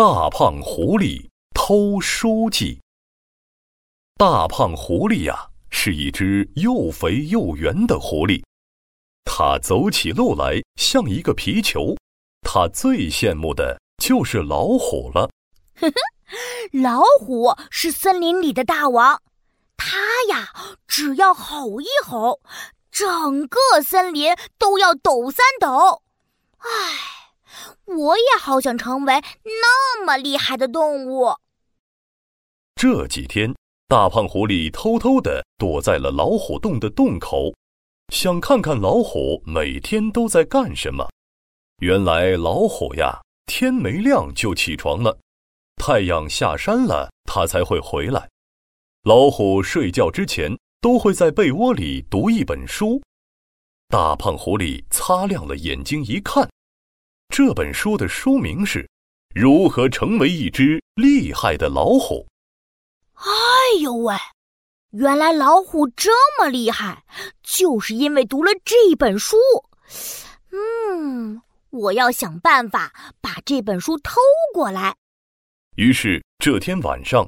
大胖狐狸偷书记。大胖狐狸呀，是一只又肥又圆的狐狸，它走起路来像一个皮球。它最羡慕的就是老虎了。呵呵，老虎是森林里的大王，它呀，只要吼一吼，整个森林都要抖三抖。唉，我也好想成为那么厉害的动物。这几天，大胖狐狸偷偷地躲在了老虎洞的洞口，想看看老虎每天都在干什么。原来老虎呀，天没亮就起床了，太阳下山了，它才会回来。老虎睡觉之前都会在被窝里读一本书。大胖狐狸擦亮了眼睛一看，这本书的书名是《如何成为一只厉害的老虎》。哎呦喂，原来老虎这么厉害，就是因为读了这本书。我要想办法把这本书偷过来。于是这天晚上，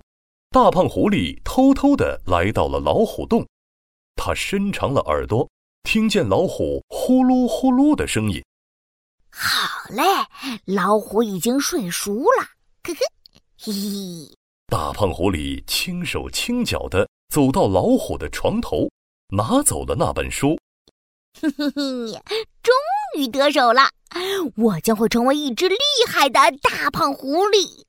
大胖狐狸偷偷地来到了老虎洞。它伸长了耳朵，听见老虎呼噜呼噜的声音。好嘞，老虎已经睡熟了，呵呵，嘿嘿。大胖狐狸轻手轻脚地走到老虎的床头，拿走了那本书。嘿嘿嘿，终于得手了，我将会成为一只厉害的大胖狐狸。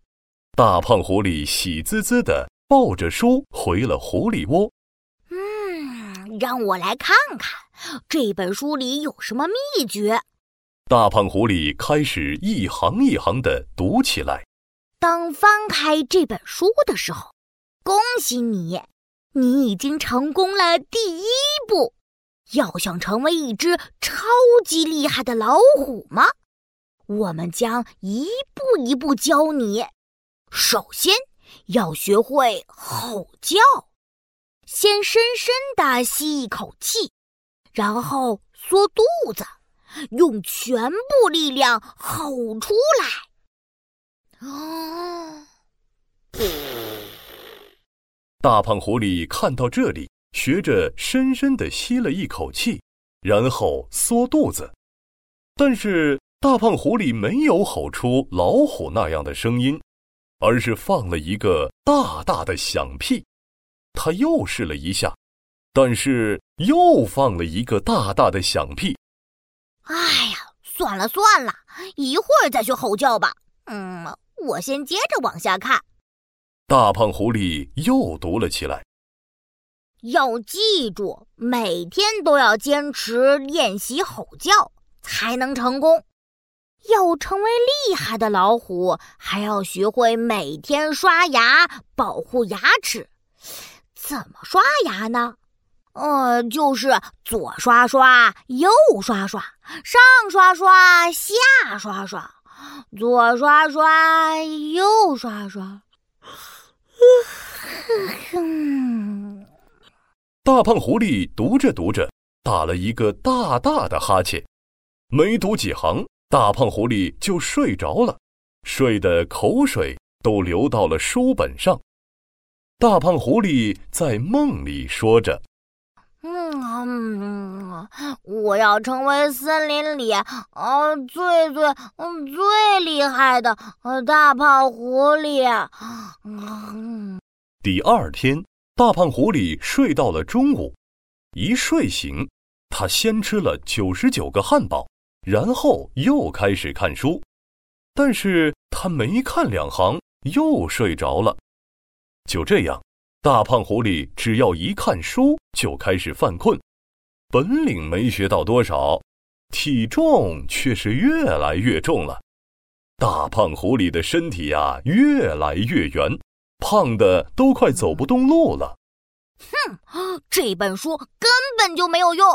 大胖狐狸喜滋滋地抱着书回了狐狸窝。让我来看看这本书里有什么秘诀。大胖狐狸开始一行一行地读起来。当翻开这本书的时候，恭喜你，你已经成功了第一步。要想成为一只超级厉害的老虎吗？我们将一步一步教你。首先要学会吼叫，先深深地吸一口气，然后缩肚子，用全部力量吼出来。大胖狐狸看到这里，学着深深地吸了一口气，然后缩肚子。但是大胖狐狸没有吼出老虎那样的声音，而是放了一个大大的响屁。他又试了一下，但是又放了一个大大的响屁。哎呀，算了，一会儿再去吼叫吧。我先接着往下看。大胖狐狸又读了起来。要记住，每天都要坚持练习吼叫，才能成功。要成为厉害的老虎，还要学会每天刷牙，保护牙齿。怎么刷牙呢？就是左刷刷，右刷刷，上刷刷，下刷刷，左刷刷，右刷刷。大胖狐狸读着，打了一个大大的哈欠。没读几行，大胖狐狸就睡着了，睡得口水都流到了书本上。大胖狐狸在梦里说着。我要成为森林里最厉害的大胖狐狸。第二天，大胖狐狸睡到了中午，一睡醒，他先吃了99个汉堡，然后又开始看书，但是他没看两行，又睡着了。就这样，大胖狐狸只要一看书就开始犯困，本领没学到多少，体重却是越来越重了。大胖狐狸的身体呀，越来越圆，胖得都快走不动路了。这本书根本就没有用，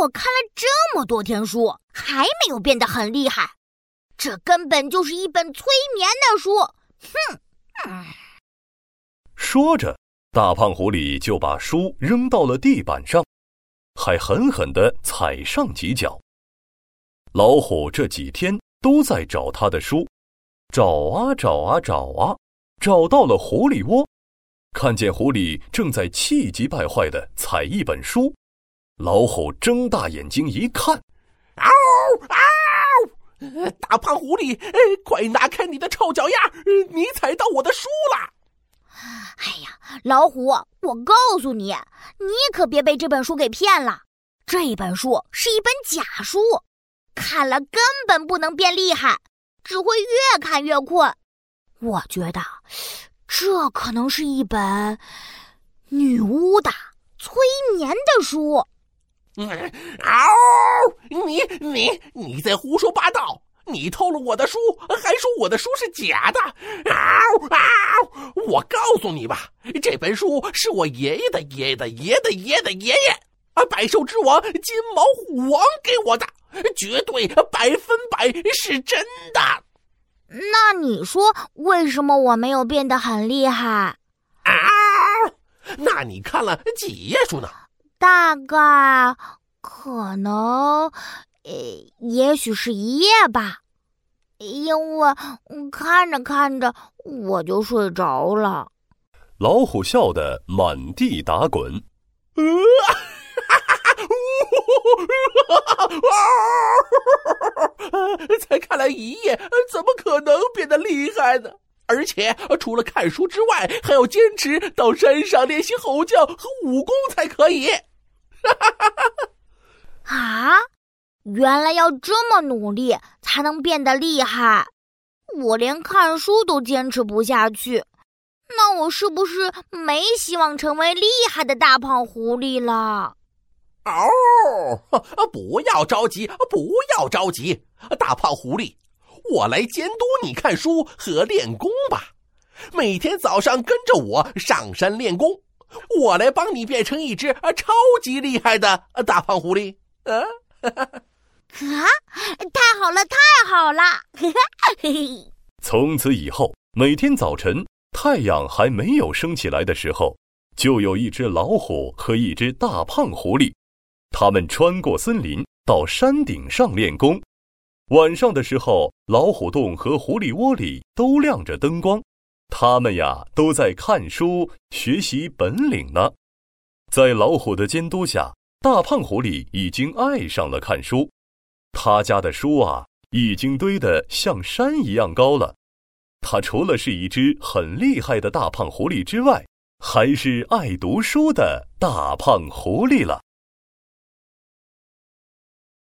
我看了这么多天书，还没有变得很厉害，这根本就是一本催眠的书。说着，大胖狐狸就把书扔到了地板上，还狠狠地踩上几脚。老虎这几天都在找他的书，找啊找啊找啊，找到了狐狸窝，看见狐狸正在气急败坏地踩一本书。老虎睁大眼睛一看，嗷嗷！大胖狐狸，快拿开你的臭脚丫，你踩到我的书了！哎呀，老虎，我告诉你，你可别被这本书给骗了。这本书是一本假书，看了根本不能变厉害，只会越看越困。我觉得这可能是一本女巫的催眠的书。你在胡说八道，你偷了我的书，还说我的书是假的。我告诉你吧，这本书是我爷爷的爷爷的爷爷的爷爷的爷爷，百兽之王金毛虎王给我的，绝对100%是真的。那你说为什么我没有变得很厉害？那你看了几页书呢？大概可能也许是一夜吧，因为看着看着我就睡着了。老虎笑得满地打滚，才看了一夜，怎么可能变得厉害呢？而且除了看书之外，还要坚持到山上练习吼叫和武功才可以。啊，原来要这么努力才能变得厉害，我连看书都坚持不下去，那我是不是没希望成为厉害的大胖狐狸了？不要着急，不要着急，大胖狐狸，我来监督你看书和练功吧。每天早上跟着我上山练功，我来帮你变成一只超级厉害的大胖狐狸。太好了，太好了！从此以后，每天早晨太阳还没有升起来的时候，就有一只老虎和一只大胖狐狸，他们穿过森林到山顶上练功。晚上的时候，老虎洞和狐狸窝里都亮着灯光，他们呀都在看书学习本领呢。在老虎的监督下，大胖狐狸已经爱上了看书，他家的书啊已经堆得像山一样高了。他除了是一只很厉害的大胖狐狸之外，还是爱读书的大胖狐狸了。